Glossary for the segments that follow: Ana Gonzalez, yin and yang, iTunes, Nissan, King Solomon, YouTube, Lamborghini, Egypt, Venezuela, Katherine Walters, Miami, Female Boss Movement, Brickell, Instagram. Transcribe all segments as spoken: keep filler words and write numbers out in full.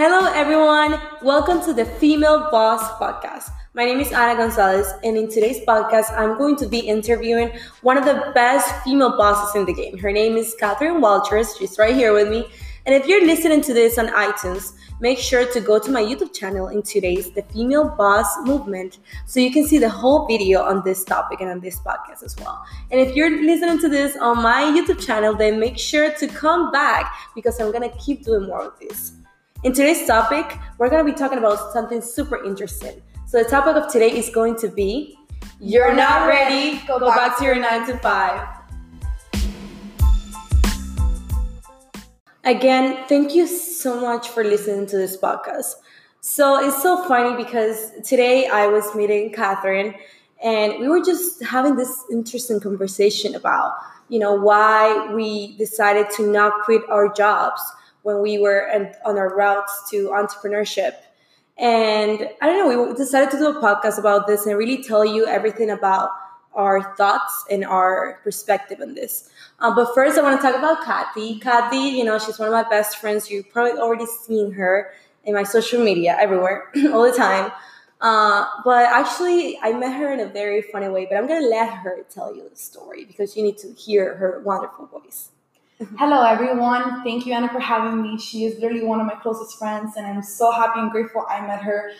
Hello everyone, welcome to the Female Boss Podcast. My name is Ana Gonzalez, and in today's podcast, I'm going to be interviewing one of the best female bosses in the game. Her name is Katherine Walters. She's right here with me. And if you're listening to this on iTunes, make sure to go to my YouTube channel in today's The Female Boss Movement so you can see the whole video on this topic and on this podcast as well. And if you're listening to this on my YouTube channel, then make sure to come back because I'm going to keep doing more of this. In today's topic, we're going to be talking about something super interesting. So the topic of today is going to be, you're not ready, go, go back, back to your nine to five. Again, thank you so much for listening to this podcast. So it's so funny because today I was meeting Katherine and we were just having this interesting conversation about, you know, why we decided to not quit our jobs when we were on our routes to entrepreneurship. And I don't know, we decided to do a podcast about this and really tell you everything about our thoughts and our perspective on this. Um, but first, I want to talk about Kathy. Kathy, you know, she's one of my best friends. You've probably already seen her in my social media everywhere all the time. Uh, but actually, I met her in a very funny way, but I'm going to let her tell you the story because you need to hear her wonderful voice. Hello, everyone. Thank you, Ana, for having me. She is literally one of my closest friends, and I'm so happy and grateful I met her.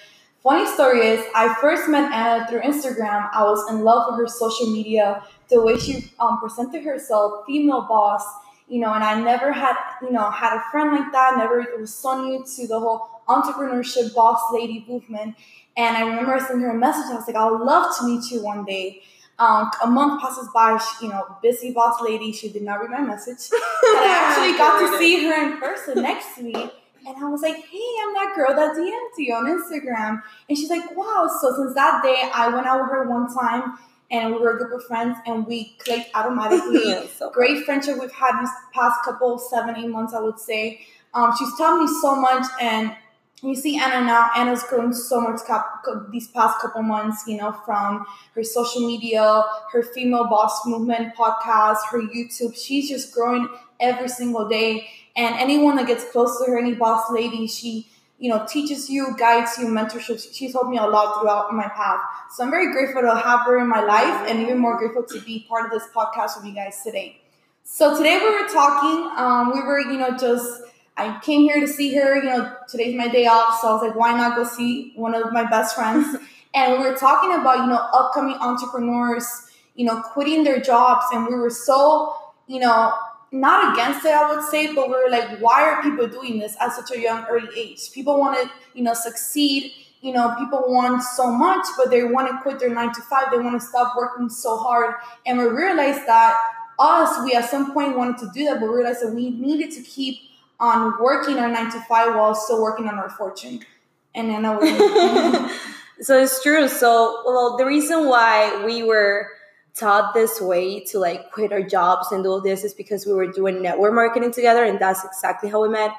Funny story is, I first met Ana through Instagram. I was in love with her social media, the way she um, presented herself, female boss, you know, and I never had, you know, had a friend like that. Never, it was so new to the whole entrepreneurship boss lady movement. And I remember I sent her a message. I was like, I would love to meet you one day. Um, a month passes by, she, you know, busy boss lady, she did not read my message. And I actually got to see her in person next to me. And I was like, hey, I'm that girl that D M'd you on Instagram. And she's like, wow. So since that day, I went out with her one time and we were a group of friends and we clicked automatically. So great friendship we've had these past couple, seven, eight months, I would say. Um, she's taught me so much. And you see Ana now, Ana's grown so much cap- these past couple months, you know, from her social media, her Female Boss Movement podcast, her YouTube. She's just growing every single day. And anyone that gets close to her, any boss lady, she, you know, teaches you, guides you, mentorships. She's helped me a lot throughout my path. So I'm very grateful to have her in my life and even more grateful to be part of this podcast with you guys today. So today we were talking, um, we were, you know, just... I came here to see her, you know, today's my day off, so I was like, why not go see one of my best friends? And we were talking about, you know, upcoming entrepreneurs, you know, quitting their jobs. And we were so, you know, not against it, I would say, but we were like, why are people doing this at such a young, early age? People want to, you know, succeed. You know, people want so much, but they want to quit their nine to five. They want to stop working so hard. And we realized that us, we at some point wanted to do that, but we realized that we needed to keep on working our nine to five while still working on our fortune. And then I would So it's true. So, well, the reason why we were taught this way to like quit our jobs and do all this is because we were doing network marketing together, and that's exactly how we met.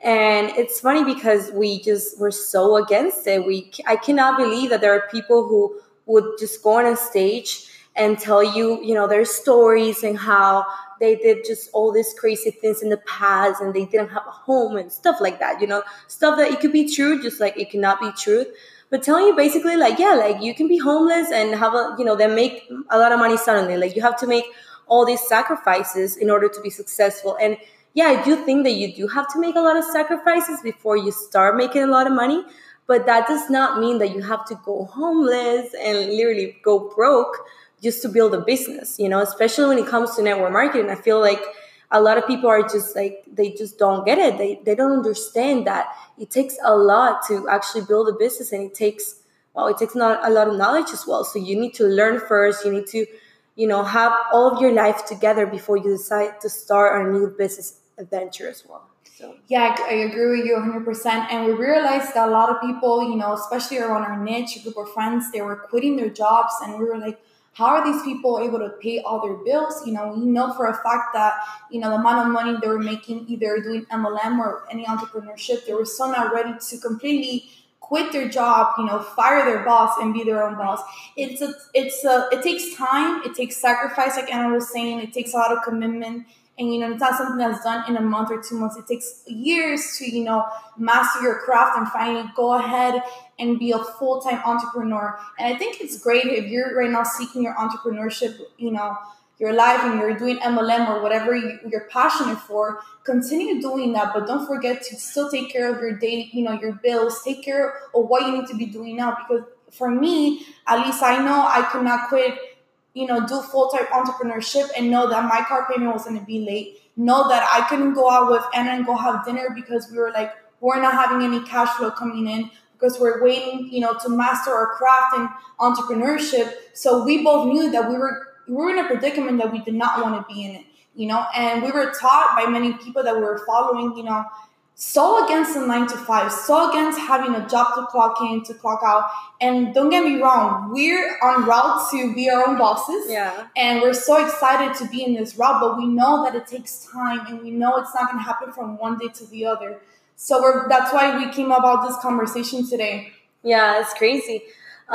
And it's funny because we just were so against it. We I cannot believe that there are people who would just go on a stage and tell you, you know, their stories and how they did just all these crazy things in the past and they didn't have a home and stuff like that, you know, stuff that it could be true, just like it cannot be true. But telling you basically like, yeah, like you can be homeless and have a, you know, then make a lot of money suddenly. Like you have to make all these sacrifices in order to be successful. And yeah, I do think that you do have to make a lot of sacrifices before you start making a lot of money. But that does not mean that you have to go homeless and literally go broke just to build a business, you know, especially when it comes to network marketing. I feel like a lot of people are just like, they just don't get it. They they don't understand that it takes a lot to actually build a business, and it takes, well, it takes not a lot of knowledge as well. So you need to learn first. You need to, you know, have all of your life together before you decide to start a new business adventure as well. So. Yeah, I agree with you one hundred percent. And we realized that a lot of people, you know, especially around our niche, a group of friends, they were quitting their jobs, and we were like, how are these people able to pay all their bills? You know, we know for a fact that, you know, the amount of money they were making either doing M L M or any entrepreneurship, they were so not ready to completely quit their job, you know, fire their boss and be their own boss. It's a, it's a, it takes time. It takes sacrifice, like Ana was saying. It takes a lot of commitment. And, you know, it's not something that's done in a month or two months. It takes years to, you know, master your craft and finally go ahead and be a full-time entrepreneur. And I think it's great if you're right now seeking your entrepreneurship, you know, your life, and you're doing M L M or whatever you're passionate for, continue doing that. But don't forget to still take care of your daily, you know, your bills, take care of what you need to be doing now. Because for me, at least I know I could not quit, you know, do full-time entrepreneurship and know that my car payment was going to be late. Know that I couldn't go out with Anna and go have dinner because we were like, we're not having any cash flow coming in because we're waiting, you know, to master our craft and entrepreneurship. So we both knew that we were We were in a predicament that we did not want to be in it, you know, and we were taught by many people that we were following, you know, so against the nine to five, so against having a job to clock in, to clock out. And don't get me wrong, we're on route to be our own bosses. Yeah. And we're so excited to be in this route, but we know that it takes time and we know it's not going to happen from one day to the other. So we're, that's why we came about this conversation today. Yeah, it's crazy.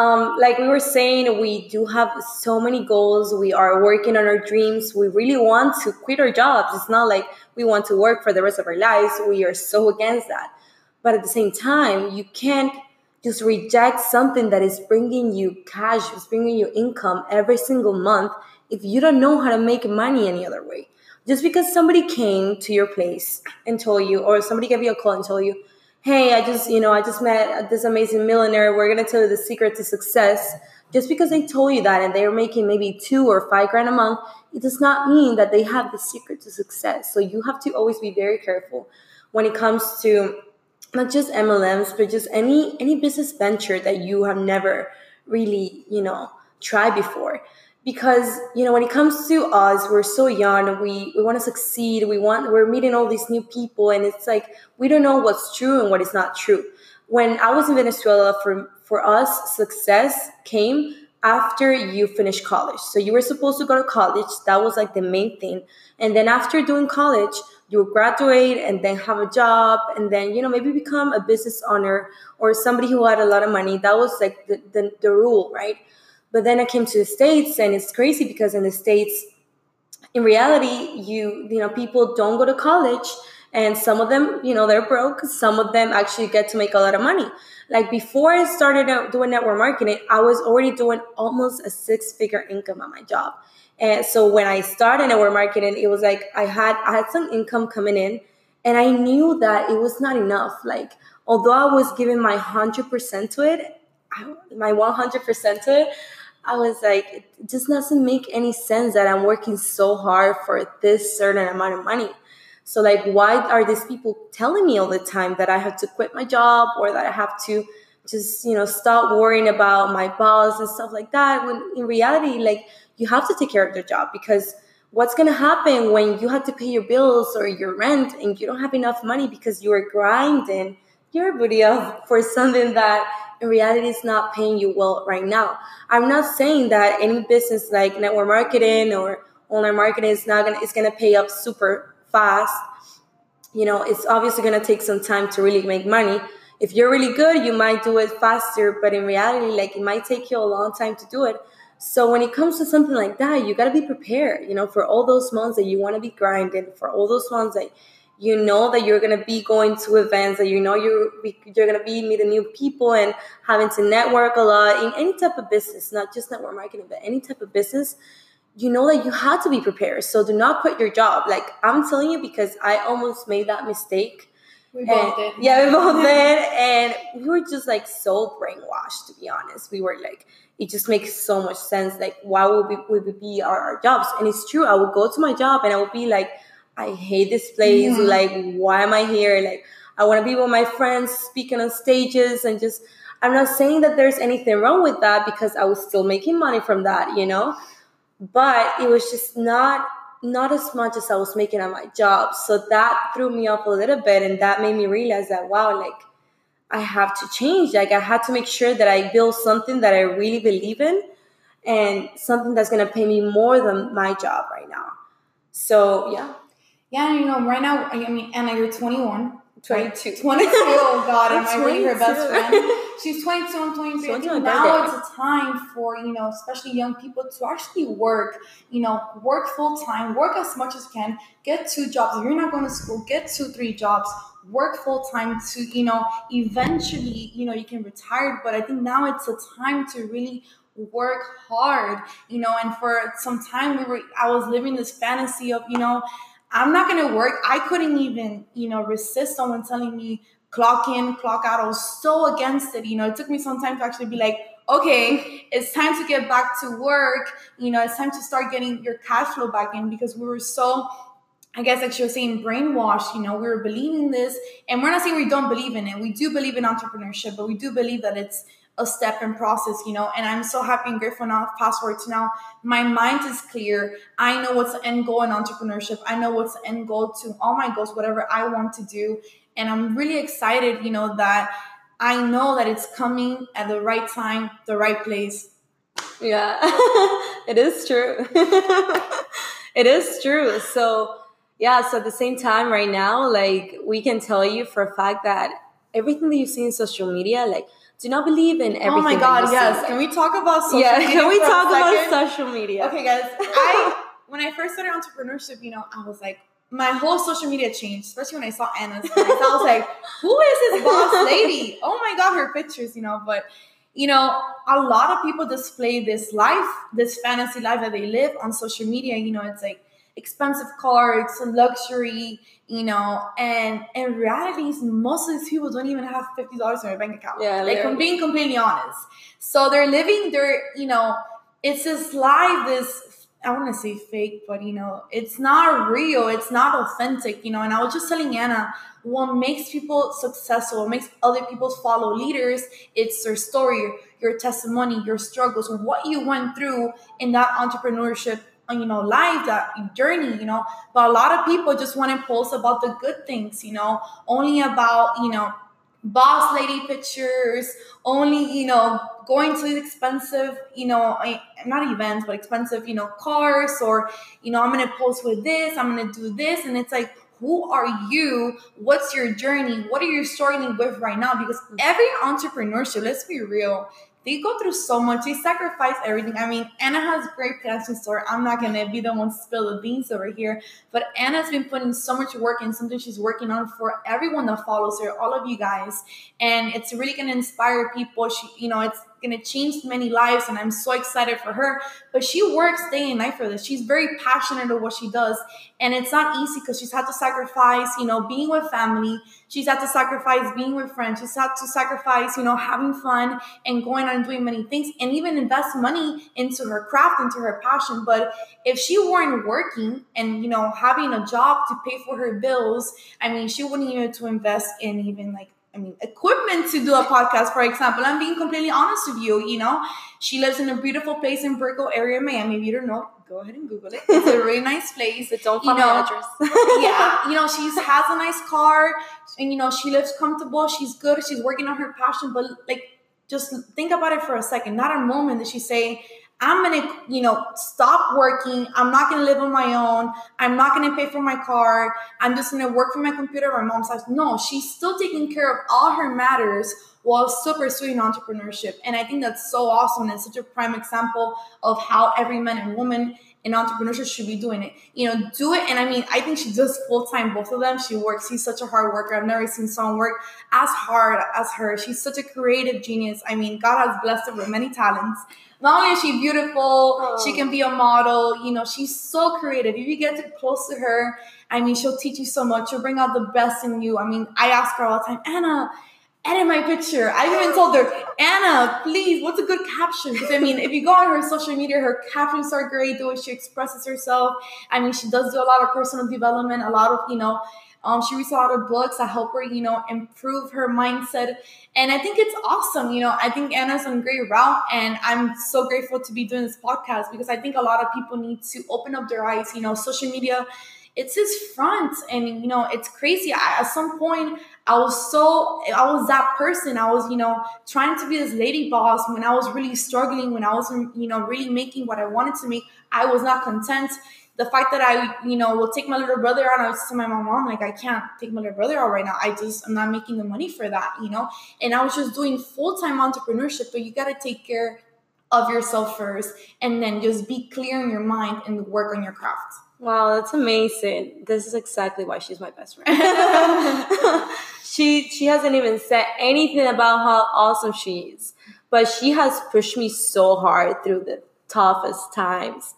Um, like we were saying, we do have so many goals. We are working on our dreams. We really want to quit our jobs. It's not like we want to work for the rest of our lives. We are so against that. But at the same time, you can't just reject something that is bringing you cash, is bringing you income every single month if you don't know how to make money any other way. Just because somebody came to your place and told you, or somebody gave you a call and told you, hey, I just, you know, I just met this amazing millionaire. We're going to tell you the secret to success. Just because they told you that and they're making maybe two or five grand a month, it does not mean that they have the secret to success. So you have to always be very careful when it comes to not just M L Ms, but just any, any business venture that you have never really, you know, tried before. Because, you know, when it comes to us, we're so young, we, we want to succeed, we want, we're meeting all these new people, and it's like, we don't know what's true and what is not true. When I was in Venezuela, for, for us, success came after you finished college. So you were supposed to go to college, that was like the main thing. And then after doing college, you graduate and then have a job and then, you know, maybe become a business owner or somebody who had a lot of money. That was like the, the, the rule, right? But then I came to the States, and it's crazy because in the States, in reality, you you know, people don't go to college, and some of them, you know, they're broke. Some of them actually get to make a lot of money. Like before I started out doing network marketing, I was already doing almost a six-figure income on my job. And so when I started network marketing, it was like I had I had some income coming in, and I knew that it was not enough. Like although I was giving my one hundred percent to it, I, my one hundred percent to it, I was like, it just doesn't make any sense that I'm working so hard for this certain amount of money. So like, why are these people telling me all the time that I have to quit my job or that I have to just, you know, stop worrying about my boss and stuff like that? When in reality, like you have to take care of your job, because what's going to happen when you have to pay your bills or your rent and you don't have enough money because you are grinding your booty up for something that in reality is not paying you well right now? I'm not saying that any business like network marketing or online marketing is not gonna it's gonna pay up super fast. You know, it's obviously gonna take some time to really make money. If you're really good, you might do it faster, but in reality, like it might take you a long time to do it. So when it comes to something like that, you gotta be prepared, you know, for all those months that you wanna be grinding, for all those months that you know that you're going to be going to events, that you know you're, you're going to be meeting new people and having to network a lot in any type of business, not just network marketing, but any type of business, you know that you have to be prepared. So do not quit your job. Like I'm telling you, because I almost made that mistake. We both did. Yeah, we both did. And we were just like so brainwashed, to be honest. We were like, it just makes so much sense. Like why would we, would we be our, our jobs? And it's true. I would go to my job and I would be like, I hate this place. Yeah. Like, why am I here? Like, I want to be with my friends speaking on stages and just, I'm not saying that there's anything wrong with that because I was still making money from that, you know, but it was just not, not as much as I was making at my job. So that threw me off a little bit. And that made me realize that, wow, like I have to change. Like I had to make sure that I build something that I really believe in and something that's going to pay me more than my job right now. So yeah. Yeah, you know, right now, I mean, Anna, you're twenty-one. twenty-two. twenty-two, oh God, am I really her best friend? She's twenty-two, I'm twenty-three. twenty-two, I think now it's a time for, you know, especially young people to actually work, you know, work full-time, work as much as you can, get two jobs. If you're not going to school, get two, three jobs, work full-time to, you know, eventually, you know, you can retire. But I think now it's a time to really work hard, you know, and for some time we were, I was living this fantasy of, you know, I'm not going to work. I couldn't even, you know, resist someone telling me clock in, clock out. I was so against it. You know, it took me some time to actually be like, okay, it's time to get back to work. You know, it's time to start getting your cash flow back in, because we were so, I guess, like she was saying, brainwashed. You know, we were believing this, and we're not saying we don't believe in it. We do believe in entrepreneurship, but we do believe that it's a step and process, you know, and I'm so happy and grateful now, fast forward to now, my mind is clear. I know what's the end goal in entrepreneurship. I know what's the end goal to all my goals, whatever I want to do. And I'm really excited, you know, that I know that it's coming at the right time, the right place. Yeah, it is true. It is true. So yeah, so at the same time right now, like we can tell you for a fact that everything that you see in social media, like, do not believe in everything. Oh my God, yes. Like, can we talk about social yeah, media? Yeah, can we talk about social media? Okay, guys. I when I first started entrepreneurship, you know, I was like, my whole social media changed, especially when I saw Anna's. I was like, who is this boss lady? Oh my God, her pictures, you know. But, you know, a lot of people display this life, this fantasy life that they live on social media. You know, it's like expensive cars, luxury, you know, and in reality, most of these people don't even have fifty dollars in their bank account. Yeah, like, I'm being completely honest. So they're living their, you know, it's this life, this, I want to say fake, but, you know, it's not real. It's not authentic, you know, and I was just telling Anna, what makes people successful, what makes other people follow leaders, it's their story, your testimony, your struggles, what you went through in that entrepreneurship, you know, life, that journey, you know. But a lot of people just want to post about the good things, you know, only about, you know, boss lady pictures, only, you know, going to expensive, you know, not events, but expensive, you know, cars, or, you know, I'm going to post with this, I'm going to do this. And it's like, who are you? What's your journey? What are you struggling with right now? Because every entrepreneurship, let's be real, they go through so much. They sacrifice everything. I mean, Anna has great plans in store. I'm not going to be the one to spill the beans over here. But Anna's been putting so much work in something she's working on for everyone that follows her, all of you guys. And it's really going to inspire people. She, you know, it's going to change many lives. And I'm so excited for her. But she works day and night for this. She's very passionate about what she does. And it's not easy because she's had to sacrifice, you know, being with family. She's had to sacrifice being with friends. She's had to sacrifice, you know, having fun and going on and doing many things, and even invest money into her craft, into her passion. But if she weren't working and, you know, having a job to pay for her bills, I mean, she wouldn't even have to invest in even like, I mean, equipment to do a podcast, for example. I'm being completely honest with you, you know. She lives in a beautiful place in Brickell area, Miami. If you don't know, go ahead and Google it. It's a really nice place. But don't follow my address. Yeah. You know, she has a nice car. And, you know, she lives comfortable. She's good. She's working on her passion. But, like, just think about it for a second. Not a moment that she say, I'm going to, you know, stop working. I'm not going to live on my own. I'm not going to pay for my car. I'm just going to work from my computer or my mom's house. No, she's still taking care of all her matters while still pursuing entrepreneurship. And I think that's so awesome. And such a prime example of how every man and woman in entrepreneurship should be doing it. You know, do it. And I mean, I think she does full-time, both of them. She works. She's such a hard worker. I've never seen someone work as hard as her. She's such a creative genius. I mean, God has blessed her with many talents. Not only is she beautiful, oh. she can be a model. You know, she's so creative. If you get too close to her, I mean, she'll teach you so much. She'll bring out the best in you. I mean, I ask her all the time, Anna, edit my picture. I even told her, Anna, please, what's a good caption? Because, I mean, if you go on her social media, her captions are great, the way she expresses herself. I mean, she does do a lot of personal development, a lot of, you know, um, she reads a lot of books that help her, you know, improve her mindset. And I think it's awesome. You know, I think Anna's on a great route. And I'm so grateful to be doing this podcast because I think a lot of people need to open up their eyes. You know, social media, it's this front. And, you know, it's crazy. I, at some point, I was so, I was that person. I was, you know, trying to be this lady boss when I was really struggling, when I was, you know, really making what I wanted to make. I was not content. the fact that I, you know, will take my little brother out. I was telling my mom, like, I can't take my little brother out right now. I just, I'm not making the money for that, you know? And I was just doing full-time entrepreneurship, but you got to take care of yourself first and then just be clear in your mind and work on your craft. Wow, that's amazing. This is exactly why she's my best friend. she she hasn't even said anything about how awesome she is, but she has pushed me so hard through the toughest times.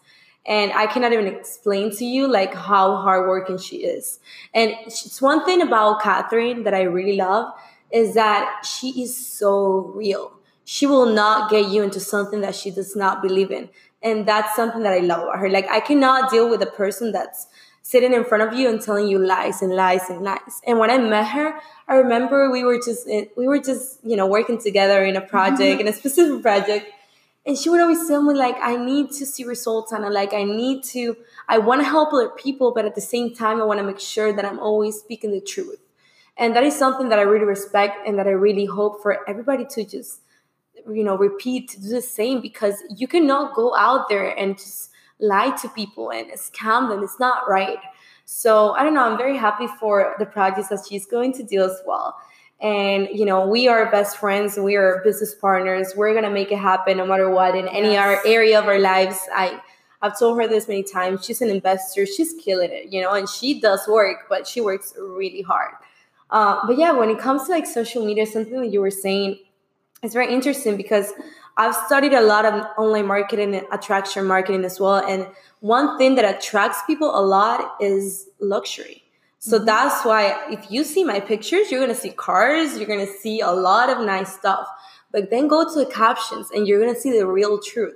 And I cannot even explain to you like how hardworking she is. And it's one thing about Katherine that I really love is that she is so real. She will not get you into something that she does not believe in. And that's something that I love about her. Like, I cannot deal with a person that's sitting in front of you and telling you lies and lies and lies. And when I met her, I remember we were just, we were just, you know, working together in a project, in a specific project. And she would always tell me, like, I need to see results, and like, I need to, I want to help other people, but at the same time, I want to make sure that I'm always speaking the truth. And that is something that I really respect and that I really hope for everybody to just, you know, repeat, to do the same, because you cannot go out there and just lie to people and scam them. It's not right. So I don't know. I'm very happy for the projects that she's going to do as well. And, you know, we are best friends. We are business partners. We're going to make it happen no matter what in any yes. area of our lives. I, I've told her this many times. She's an investor. She's killing it, you know, and she does work, but she works really hard. Uh, but, yeah, when it comes to, like, social media, something that you were saying, it's very interesting because I've studied a lot of online marketing and attraction marketing as well. And one thing that attracts people a lot is luxury. So that's why if you see my pictures, you're going to see cars, you're going to see a lot of nice stuff. But then go to the captions and you're going to see the real truth.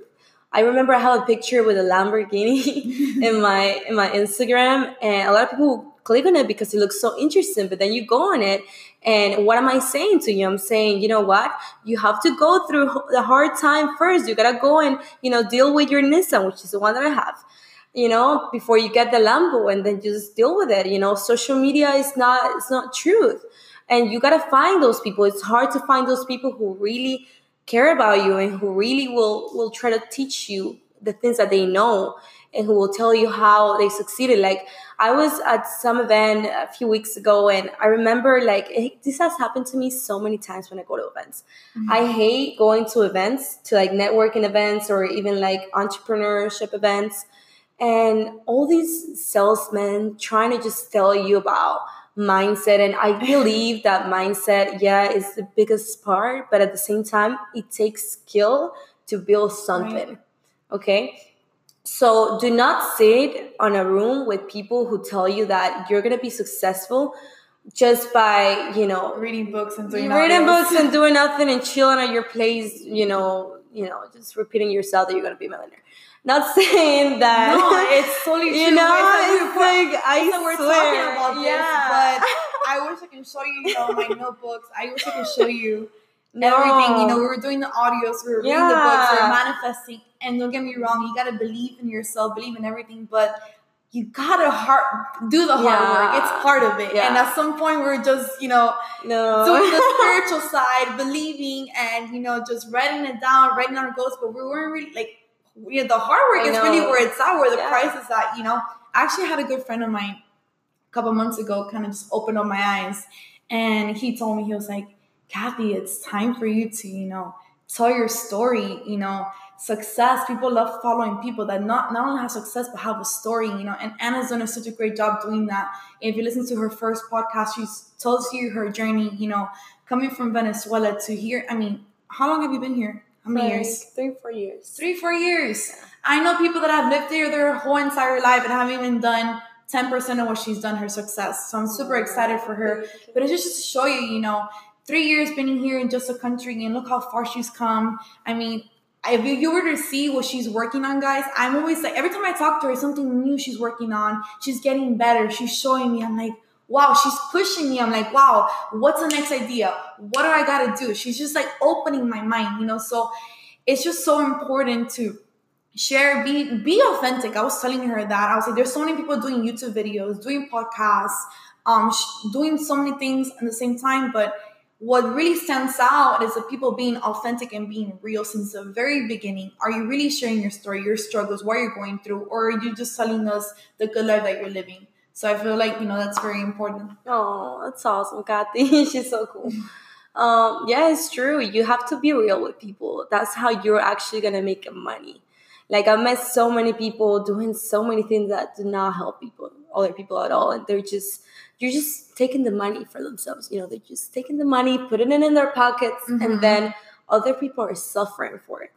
I remember I have a picture with a Lamborghini in my in my Instagram, and a lot of people click on it because it looks so interesting. But then you go on it, and what am I saying to you? I'm saying, you know what? You have to go through the hard time first. You got to go and, you know, deal with your Nissan, which is the one that I have, you know, before you get the Lambo, and then just deal with it. You know, social media is not, it's not truth. And you got to find those people. It's hard to find those people who really care about you and who really will, will try to teach you the things that they know and who will tell you how they succeeded. Like, I was at some event a few weeks ago, and I remember, like, it, this has happened to me so many times when I go to events. Mm-hmm. I hate going to events, to like networking events or even like entrepreneurship events. And all these salesmen trying to just tell you about mindset. And I believe that mindset, yeah, is the biggest part. But at the same time, it takes skill to build something. Right. Okay? So do not sit on a room with people who tell you that you're going to be successful just by, you know, reading books and doing nothing. Reading books and doing nothing and chilling at your place, you know, you know, just repeating yourself that you're going to be a millionaire. Not saying that. No, it's totally true. You know, it's like, like I swear. We're talking about this, yeah. But I wish I can show you, you know, my notebooks. I wish I could show you no. everything. You know, we were doing the audios, we were yeah. reading the books, we were manifesting. And don't get me wrong, you got to believe in yourself, believe in everything. But you got to hard, do the hard yeah. work. It's part of it. Yeah. And at some point, we're just, you know, no. doing the spiritual side, believing and, you know, just writing it down, writing our goals. But we weren't really, like, yeah, the hard work is really where it's at, where the yeah. price is at, you know. I actually had a good friend of mine a couple months ago kind of just opened up my eyes, and he told me, he was like, Kathy, it's time for you to, you know, tell your story, you know, success. People love following people that not, not only have success, but have a story, you know, and Anna's done such a great job doing that. If you listen to her first podcast, she tells you her journey, you know, coming from Venezuela to here. I mean, how long have you been here? How many like years? Three, four years. Three, four years. Yeah. I know people that have lived there their whole entire life and haven't even done ten percent of what she's done, her success. So I'm super excited for her. But it's just to show you, you know, three years being here in just a country, and look how far she's come. I mean, if you were to see what she's working on, guys, I'm always like, every time I talk to her, something new she's working on. She's getting better. She's showing me. I'm like, wow, she's pushing me. I'm like, wow, what's the next idea? What do I got to do? She's just like opening my mind, you know? So it's just so important to share, be, be authentic. I was telling her that. I was like, there's so many people doing YouTube videos, doing podcasts, um, sh- doing so many things at the same time, but what really stands out is the people being authentic and being real since the very beginning. Are you really sharing your story, your struggles, what you're going through, or are you just telling us the good life that you're living? So I feel like, you know, that's very important. Oh, that's awesome, Kathy. She's so cool. Um, yeah, it's true. You have to be real with people. That's how you're actually going to make money. Like, I've met so many people doing so many things that do not help people, other people at all. And they're just, you're just taking the money for themselves. You know, they're just taking the money, putting it in their pockets, mm-hmm. and then other people are suffering for it.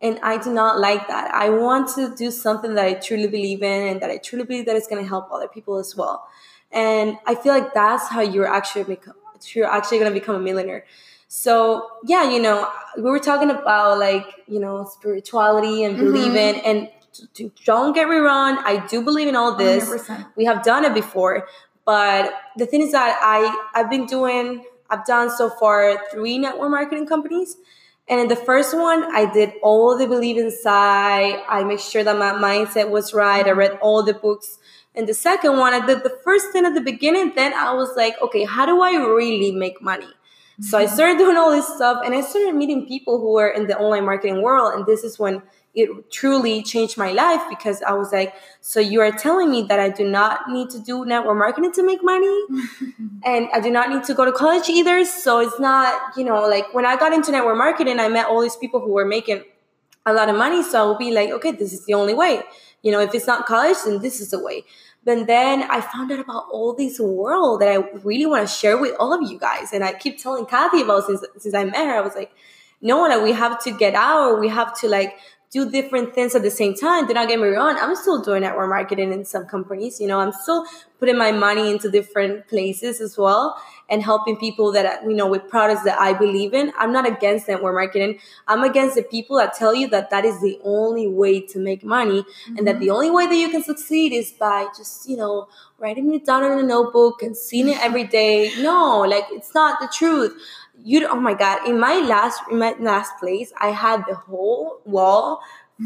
And I do not like that. I want to do something that I truly believe in and that I truly believe that it's going to help other people as well. And I feel like that's how you're actually become, you're actually going to become a millionaire. So, yeah, you know, we were talking about, like, you know, spirituality and believing. Mm-hmm. And t- t- don't get me wrong, I do believe in all this. one hundred percent. We have done it before. But the thing is that I, I've been doing, I've done so far three network marketing companies. And in the first one, I did all the belief inside. I made sure that my mindset was right. I read all the books. And the second one, I did the first thing at the beginning. Then I was like, okay, how do I really make money? So I started doing all this stuff, and I started meeting people who were in the online marketing world. And this is when it truly changed my life, because I was like, so you are telling me that I do not need to do network marketing to make money, and I do not need to go to college either. So it's not, you know, like when I got into network marketing, I met all these people who were making a lot of money. So I would be like, okay, this is the only way. You know, if it's not college, then this is the way. But then I found out about all this world that I really want to share with all of you guys. And I keep telling Kathy about since since I met her. I was like, no, like, we have to get out. We have to, like, do different things at the same time. Do not get me wrong. I'm still doing network marketing in some companies. You know, I'm still putting my money into different places as well and helping people that, you know, with products that I believe in. I'm not against network marketing. I'm against the people that tell you that that is the only way to make money, mm-hmm. and that the only way that you can succeed is by just, you know, writing it down in a notebook and seeing it every day. No, like, it's not the truth. You, oh my God, in my last, in my last place, I had the whole wall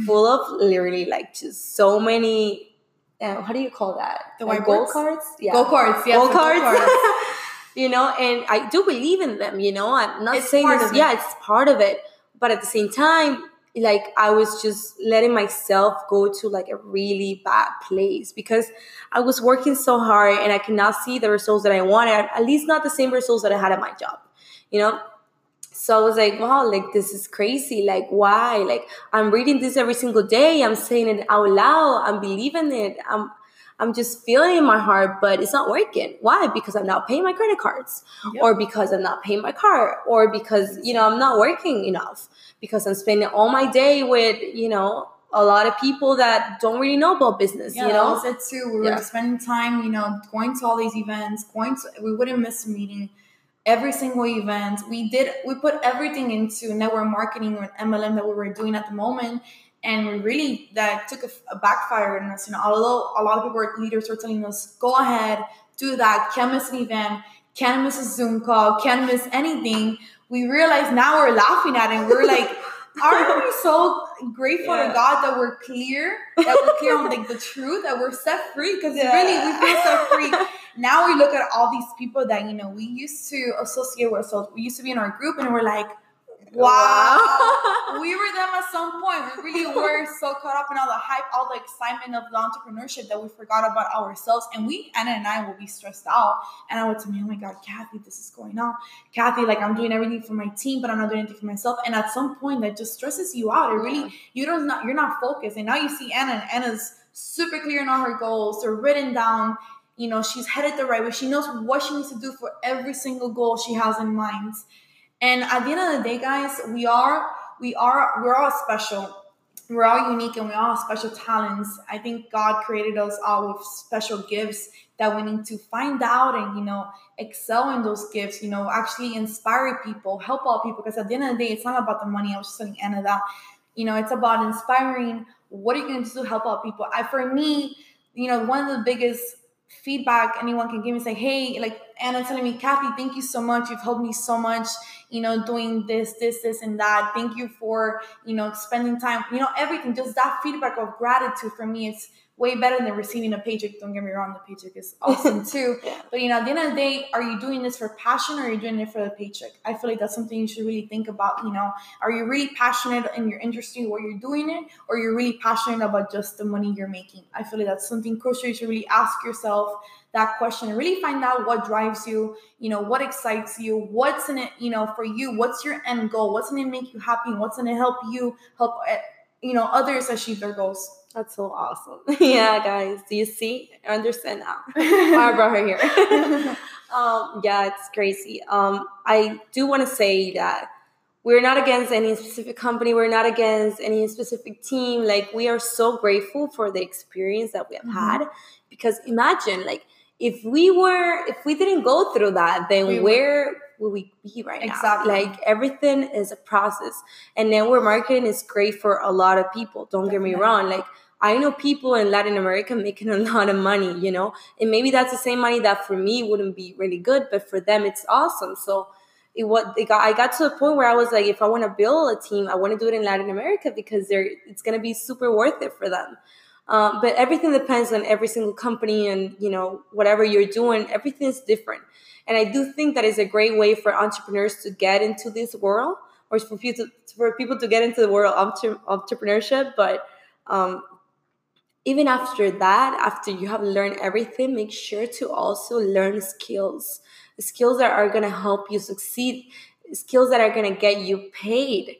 full of literally like just so many, uh, how do you call that? The like goal cards? Yeah. Goal cards. Yeah. Goal cards. Goal cards. You know, and I do believe in them, you know, I'm not it's saying this. It. Yeah, it's part of it. But at the same time, like, I was just letting myself go to like a really bad place because I was working so hard and I could not see the results that I wanted, at least not the same results that I had at my job. You know, so I was like, wow, like, this is crazy. Like, why? Like, I'm reading this every single day. I'm saying it out loud. I'm believing it. I'm I'm just feeling it in my heart, but it's not working. Why? Because I'm not paying my credit cards, yep. or because I'm not paying my car, or because, you know, I'm not working enough, because I'm spending all my day with, you know, a lot of people that don't really know about business, yeah, you know? Yeah, I said too. We were yeah. spending time, you know, going to all these events, going to, we wouldn't miss a meeting. Every single event we did, we put everything into network marketing or M L M that we were doing at the moment. And we really, that took a, a backfire in us. You know, although a lot of people were, leaders were telling us, go ahead, do that. Can't miss an event. Can't miss a Zoom call. Can't miss anything. We realized now we're laughing at it. We're like, aren't we so grateful yeah. to God that we're clear, that we're clear on like the truth, that we're set free? Because yeah. really, we feel set free. Now we look at all these people that, you know, we used to associate with ourselves. We used to be in our group and we're like, wow, we were them at some point. We really were so caught up in all the hype, all the excitement of the entrepreneurship that we forgot about ourselves. And we, Anna and I, will be stressed out. And I would tell me, oh my God, Kathy, this is going on. Kathy, like, I'm doing everything for my team, but I'm not doing anything for myself. And at some point that just stresses you out. It really, you don't, not, you're not focused. And now you see Anna, and Anna's super clear on all her goals. They're written down. You know, she's headed the right way. She knows what she needs to do for every single goal she has in mind. And at the end of the day, guys, we are, we are, we're all special. We're all unique and we all have special talents. I think God created us all with special gifts that we need to find out and, you know, excel in those gifts, you know, actually inspire people, help all people. Because at the end of the day, it's not about the money. I was just telling Anna that, you know, it's about inspiring. What are you going to do to help out people? I, for me, you know, one of the biggest feedback anyone can give me, say, hey, like Anna telling me, Kathy, thank you so much. You've helped me so much, you know, doing this, this, this, and that. Thank you for, you know, spending time, you know, everything. Just that feedback of gratitude for me, it's way better than receiving a paycheck. Don't get me wrong, the paycheck is awesome too. Yeah. But, you know, at the end of the day, are you doing this for passion or are you doing it for the paycheck? I feel like that's something you should really think about. You know, are you really passionate and you're interested in what you're doing it, or you're really passionate about just the money you're making? I feel like that's something crucial. You should really ask yourself that question and really find out what drives you, you know, what excites you, what's in it, you know, for you, what's your end goal, what's going to make you happy, what's going to help you help, you know, others achieve their goals. That's so awesome. Yeah, guys, do you see? I understand now. I brought her here. um, yeah, it's crazy. Um, I do want to say that we're not against any specific company. We're not against any specific team. Like, we are so grateful for the experience that we have mm-hmm. had, because imagine, like, if we were, if we didn't go through that, then we where would we be right now? Exactly. Like, everything is a process. And network marketing is great for a lot of people. Don't Definitely. Get me wrong. Like, I know people in Latin America making a lot of money, you know, and maybe that's the same money that for me wouldn't be really good, but for them it's awesome. So it what they got, I got to a point where I was like, if I want to build a team, I want to do it in Latin America, because they're, it's going to be super worth it for them. Um, but everything depends on every single company, and, you know, whatever you're doing, everything's different. And I do think that is a great way for entrepreneurs to get into this world, or for people to, for people to get into the world of entrepreneurship. But um, even after that, after you have learned everything, make sure to also learn skills, skills that are going to help you succeed, skills that are going to get you paid.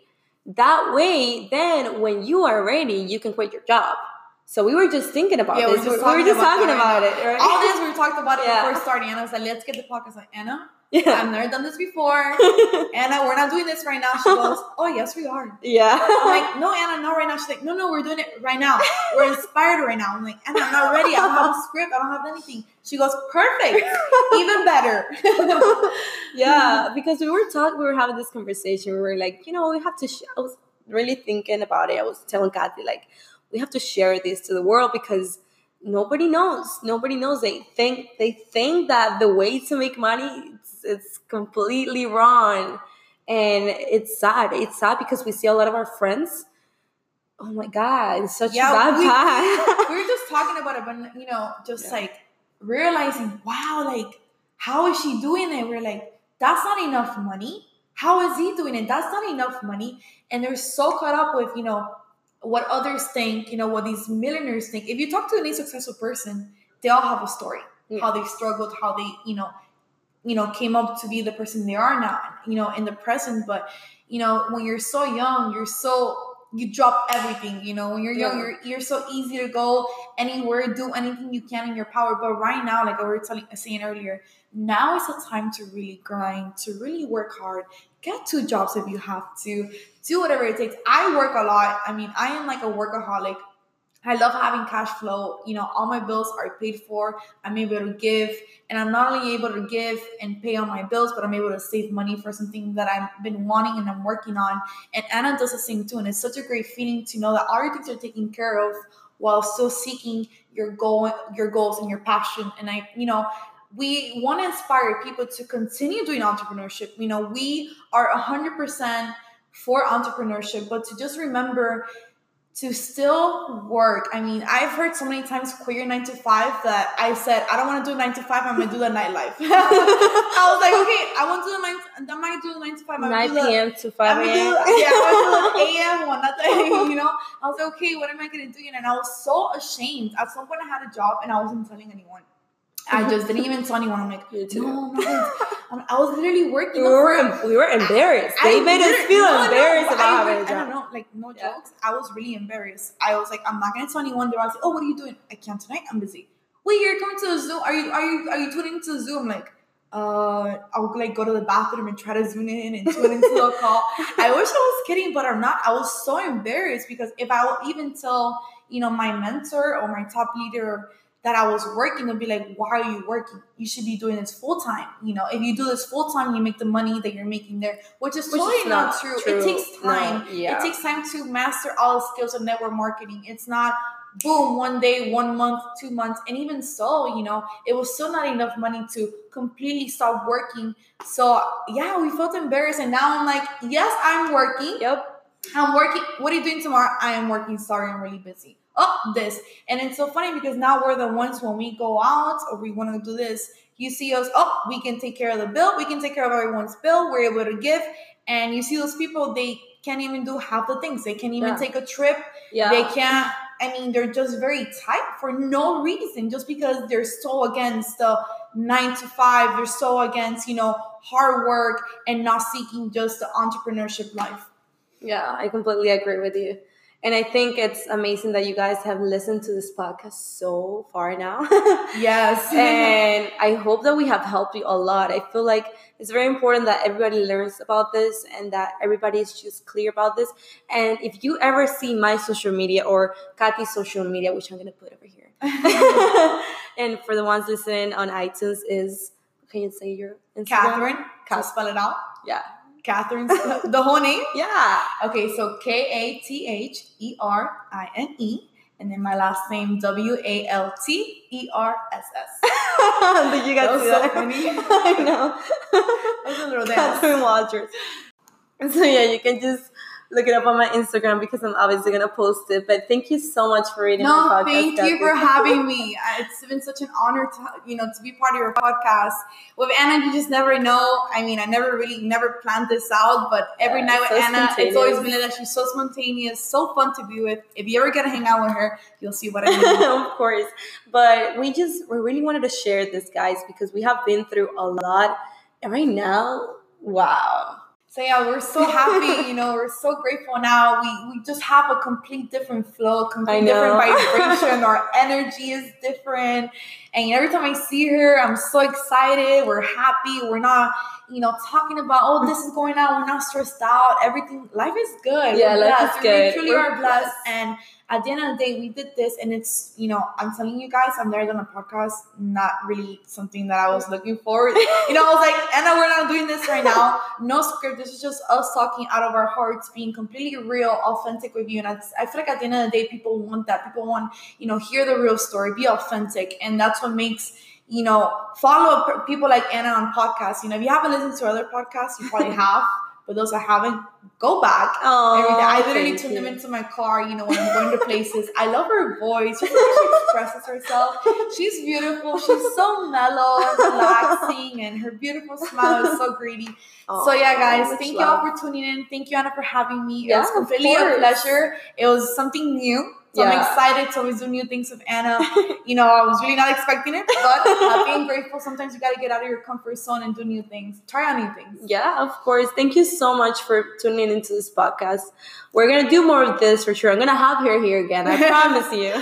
That way, then when you are ready, you can quit your job. So we were just thinking about yeah, this. We were just, we were just talking about, about, right about it. Right? All this, we talked about it yeah. before starting. And I was like, let's get the podcast on Anna. Yeah. I've never done this before. Anna, we're not doing this right now. She goes, oh, yes, we are. Yeah. I'm like, no, Anna, not right now. She's like, no, no, we're doing it right now. We're inspired right now. I'm like, Anna, I'm not ready. I don't have a script. I don't have anything. She goes, perfect. Even better. Yeah, because we were talking, we were having this conversation. We were like, you know, we have to, sh- I was really thinking about it. I was telling Kathy, like, we have to share this to the world, because nobody knows. Nobody knows. They think they think that the way to make money it's, it's completely wrong, and it's sad. It's sad because we see a lot of our friends. Oh my God, it's such yeah, a bad we, path. We were just talking about it, but you know, just yeah. like realizing, wow, like how is she doing it? We're like, that's not enough money. How is he doing it? That's not enough money, and they're so caught up with you know. what others think, you know, what these millionaires think. If you talk to any successful person, they all have a story, yeah. how they struggled, how they, you know, you know, came up to be the person they are now, you know, in the present. But, you know, when you're so young, you're so, you drop everything, you know, when you're young, yeah. you're, you're so easy to go anywhere, do anything you can in your power. But right now, like I was telling, saying earlier, now is the time to really grind, to really work hard, get two jobs if you have to, do whatever it takes. I work a lot. I mean, I am like a workaholic. I love having cash flow. You know, all my bills are paid for. I'm able to give, and I'm not only able to give and pay on my bills, but I'm able to save money for something that I've been wanting and I'm working on. And Anna does the same too. And it's such a great feeling to know that all your things are taken care of while still seeking your goal, your goals and your passion. And I, you know, we want to inspire people to continue doing entrepreneurship. You know, we are one hundred percent for entrepreneurship, but to just remember to still work. I mean, I've heard so many times quit your nine to five that I said, I don't want to do nine to five. I'm going to do the nightlife. I was like, okay, I want to do the nine. To, I might do the nine to five. I'm nine p.m. to five a.m. Yeah, I'm going to do a m one. That day, you know, I was like, okay, what am I going to do? And I was so ashamed. At some point I had a job and I wasn't telling anyone. I just didn't even tell anyone. I'm like, no, no. I was literally working. We were, we were embarrassed. I, they I made us feel no, embarrassed no, about having a job. I don't know, like no yeah. jokes. I was really embarrassed. I was like, I'm not gonna tell anyone. They were like, oh, what are you doing? I can't tonight. I'm busy. Wait, you're coming to the zoo? Are you? Are you? Are you tuning into the zoo? I'm like, uh, I'll like go to the bathroom and try to zoom in and tune into the call. I wish I was kidding, but I'm not. I was so embarrassed because if I would even tell, you know, my mentor or my top leader that I was working, they'll be like, why are you working? You should be doing this full time. You know, if you do this full time, you make the money that you're making there, which is which totally is not true. true. It takes time. No, yeah. It takes time to master all the skills of network marketing. It's not boom, one day, one month, two months. And even so, you know, it was still not enough money to completely stop working. So yeah, we felt embarrassed. And now I'm like, yes, I'm working. Yep. I'm working. What are you doing tomorrow? I am working. Sorry, I'm really busy. oh, this. And it's so funny because now we're the ones when we go out or we want to do this, you see us, oh, we can take care of the bill. We can take care of everyone's bill. We're able to give. And you see those people, they can't even do half the things. They can't even yeah. take a trip. Yeah. They can't. I mean, they're just very tight for no reason, just because they're so against the nine to five. They're so against, you know, hard work and not seeking just the entrepreneurship life. Yeah, I completely agree with you. And I think it's amazing that you guys have listened to this podcast so far now. Yes. And I hope that we have helped you a lot. I feel like it's very important that everybody learns about this and that everybody is just clear about this. And if you ever see my social media or Kathy's social media, which I'm going to put over here. And for the ones listening on iTunes is, can you say your Instagram? Katherine. Katherine. Spell it out. Yeah. Katherine, the whole name? Yeah. Okay, so K A T H E R I N E, and then my last name, W A L T E R S S. Did you guys see that? So funny. I know. That's a little dance. Katherine Walters. So yeah, you can just look it up on my Instagram because I'm obviously going to post it. But thank you so much for reading no, the podcast. No, thank you for having me. It's been such an honor to, you know, to be part of your podcast. With Ana, you just never know. I mean, I never really, never planned this out. But every yeah, night with so Ana, it's always been like that. She's so spontaneous, so fun to be with. If you ever get to hang out with her, you'll see what I mean. Of course. But we just, we really wanted to share this, guys, because we have been through a lot. And right now, wow. So yeah, we're so happy, you know, we're so grateful now. We we just have a complete different flow, complete different vibration. Our energy is different. And every time I see her, I'm so excited. We're happy. We're not, you know, talking about, oh, this is going on. We're not stressed out. Everything, life is good. Yeah, we're life blessed. is good. We truly we're are blessed. blessed. And at the end of the day, we did this. And it's, you know, I'm telling you guys, I'm there on a podcast. Not really something that I was looking forward. You know, I was like, Ana, we're not doing this right now. No script. This is just us talking out of our hearts, being completely real, authentic with you. And I, I feel like at the end of the day, people want that. People want, you know, hear the real story, be authentic. And that's what makes, you know, follow people like Ana on podcasts. You know, if you haven't listened to other podcasts, you probably have. But those that haven't, go back. Oh, I literally tune them into my car, you know, when I'm going to places. I love her voice. She expresses herself. She's beautiful. She's so mellow and relaxing. And her beautiful smile is so greedy. Oh, so, yeah, guys, thank you all for tuning in. Thank you, Ana, for having me. Yeah, it was completely a pleasure. It was something new. So yeah. I'm excited to always do new things with Ana. You know, I was really not expecting it, but uh, being grateful, sometimes you got to get out of your comfort zone and do new things. Try out new things. Yeah, of course. Thank you so much for tuning into this podcast. We're going to do more of this for sure. I'm going to have her here again. I promise you.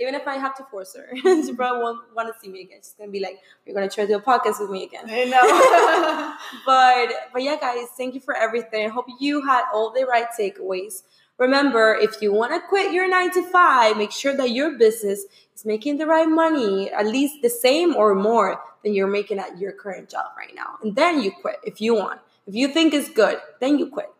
Even if I have to force her. She probably won't want to see me again. She's going to be like, you're going to try to do a podcast with me again. I know. but, but yeah, guys, thank you for everything. I hope you had all the right takeaways. Remember, if you want to quit your nine to five, make sure that your business is making the right money, at least the same or more than you're making at your current job right now. And then you quit if you want. If you think it's good, then you quit.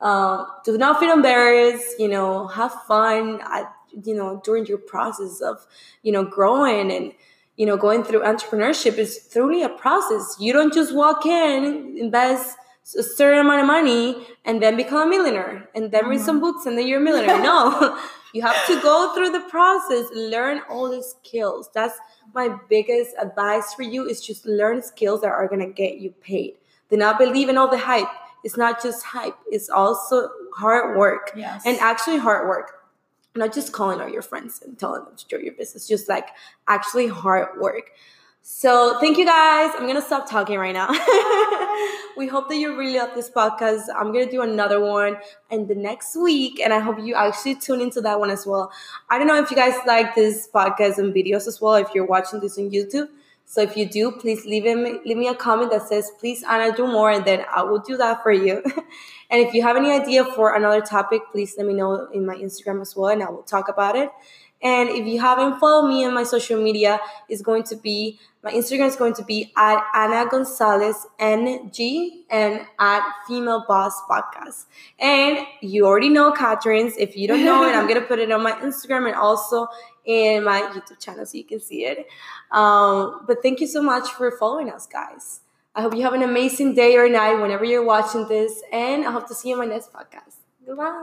Uh, do not feel embarrassed, you know, have fun, at, you know, during your process of, you know, growing and, you know, going through entrepreneurship is truly a process. You don't just walk in, invest a certain amount of money and then become a millionaire and then mm-hmm. read some books and then you're a millionaire. No, you have to go through the process, learn all the skills. That's my biggest advice for you is just learn skills that are going to get you paid. Do not believe in all the hype. It's not just hype. It's also hard work yes. and actually hard work. Not just calling all your friends and telling them to join your business. Just like actually hard work. So thank you guys. I'm going to stop talking right now. We hope that you really love this podcast. I'm going to do another one in the next week. And I hope you actually tune into that one as well. I don't know if you guys like this podcast and videos as well, if you're watching this on YouTube. So if you do, please leave, him, leave me a comment that says, please, Ana, do more. And then I will do that for you. And if you have any idea for another topic, please let me know in my Instagram as well. And I will talk about it. And if you haven't followed me on my social media, it's going to be, my Instagram is going to be at Ana Gonzalez N G and at Female Boss Podcast. And you already know Katherine's. If you don't know it, I'm going to put it on my Instagram and also in my YouTube channel so you can see it. Um, but thank you so much for following us, guys. I hope you have an amazing day or night whenever you're watching this. And I hope to see you in my next podcast. Goodbye.